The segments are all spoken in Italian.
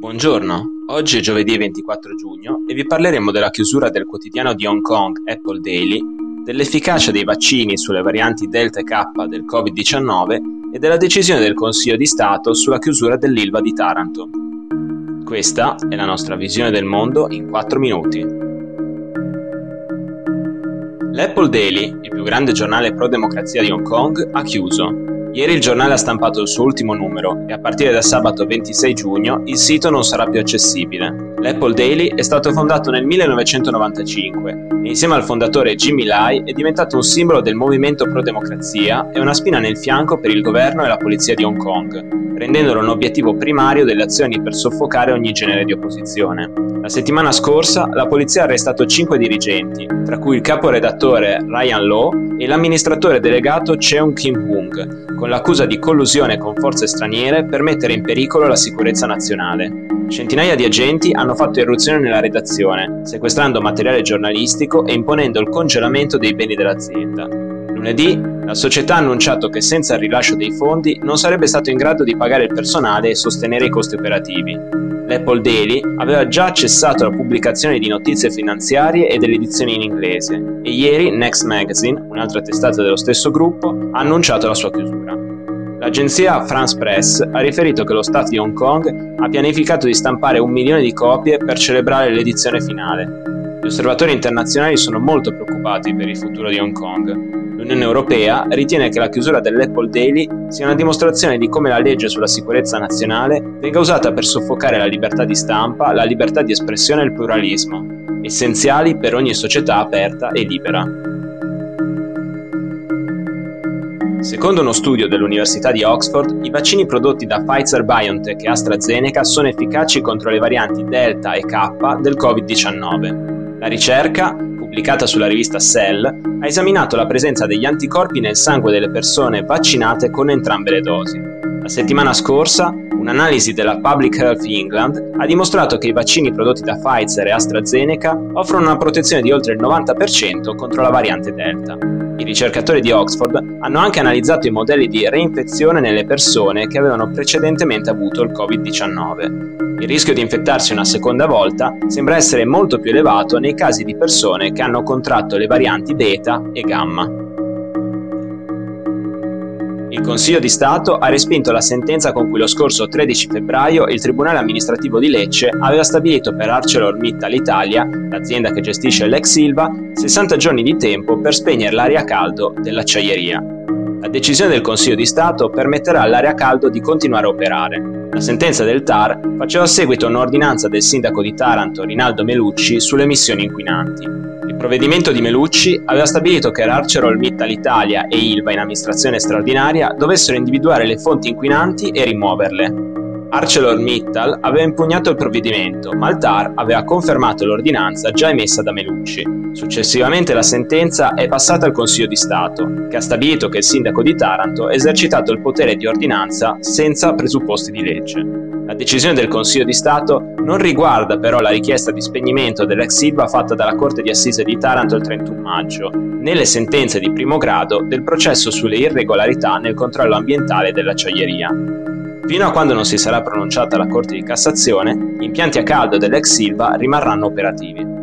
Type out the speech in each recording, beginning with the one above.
Buongiorno, oggi è giovedì 24 giugno e vi parleremo della chiusura del quotidiano di Hong Kong, Apple Daily, dell'efficacia dei vaccini sulle varianti Delta e K del Covid-19 e della decisione del Consiglio di Stato sulla chiusura dell'Ilva di Taranto. Questa è la nostra visione del mondo in 4 minuti. L'Apple Daily, il più grande giornale pro-democrazia di Hong Kong, ha chiuso. Ieri il giornale ha stampato il suo ultimo numero e a partire da sabato 26 giugno il sito non sarà più accessibile. L'Apple Daily è stato fondato nel 1995 e insieme al fondatore Jimmy Lai è diventato un simbolo del movimento pro-democrazia e una spina nel fianco per il governo e la polizia di Hong Kong, rendendolo un obiettivo primario delle azioni per soffocare ogni genere di opposizione. La settimana scorsa la polizia ha arrestato 5 dirigenti, tra cui il caporedattore Ryan Law e l'amministratore delegato Cheung Kim Wong, con l'accusa di collusione con forze straniere per mettere in pericolo la sicurezza nazionale. Centinaia di agenti hanno fatto irruzione nella redazione, sequestrando materiale giornalistico e imponendo il congelamento dei beni dell'azienda. Lunedì, la società ha annunciato che senza il rilascio dei fondi non sarebbe stato in grado di pagare il personale e sostenere i costi operativi. L'Apple Daily aveva già cessato la pubblicazione di notizie finanziarie e delle edizioni in inglese e ieri Next Magazine, un'altra testata dello stesso gruppo, ha annunciato la sua chiusura. L'agenzia France Press ha riferito che lo staff di Hong Kong ha pianificato di stampare 1 milione di copie per celebrare l'edizione finale. Gli osservatori internazionali sono molto preoccupati per il futuro di Hong Kong. L'Unione Europea ritiene che la chiusura dell'Apple Daily sia una dimostrazione di come la legge sulla sicurezza nazionale venga usata per soffocare la libertà di stampa, la libertà di espressione e il pluralismo, essenziali per ogni società aperta e libera. Secondo uno studio dell'Università di Oxford, i vaccini prodotti da Pfizer-BioNTech e AstraZeneca sono efficaci contro le varianti Delta e K del Covid-19. La ricerca, pubblicata sulla rivista Cell, ha esaminato la presenza degli anticorpi nel sangue delle persone vaccinate con entrambe le dosi. La settimana scorsa, un'analisi della Public Health England ha dimostrato che i vaccini prodotti da Pfizer e AstraZeneca offrono una protezione di oltre il 90% contro la variante Delta. I ricercatori di Oxford hanno anche analizzato i modelli di reinfezione nelle persone che avevano precedentemente avuto il Covid-19. Il rischio di infettarsi una seconda volta sembra essere molto più elevato nei casi di persone che hanno contratto le varianti beta e gamma. Il Consiglio di Stato ha respinto la sentenza con cui lo scorso 13 febbraio il Tribunale amministrativo di Lecce aveva stabilito per ArcelorMittal Italia, l'azienda che gestisce l'ex Ilva, 60 giorni di tempo per spegnere l'aria a caldo dell'acciaieria. La decisione del Consiglio di Stato permetterà all'aria a caldo di continuare a operare. La sentenza del TAR faceva seguito a un'ordinanza del sindaco di Taranto, Rinaldo Melucci, sulle emissioni inquinanti. Il provvedimento di Melucci aveva stabilito che ArcelorMittal Italia e Ilva in amministrazione straordinaria dovessero individuare le fonti inquinanti e rimuoverle. ArcelorMittal aveva impugnato il provvedimento, ma il TAR aveva confermato l'ordinanza già emessa da Melucci. Successivamente la sentenza è passata al Consiglio di Stato, che ha stabilito che il sindaco di Taranto ha esercitato il potere di ordinanza senza presupposti di legge. La decisione del Consiglio di Stato non riguarda però la richiesta di spegnimento dell'ex Ilva fatta dalla Corte di Assise di Taranto il 31 maggio, né le sentenze di primo grado del processo sulle irregolarità nel controllo ambientale dell'acciaieria. Fino a quando non si sarà pronunciata la Corte di Cassazione, gli impianti a caldo dell'ex Ilva rimarranno operativi.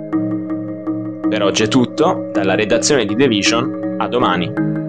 Per oggi è tutto, dalla redazione di The Vision, a domani.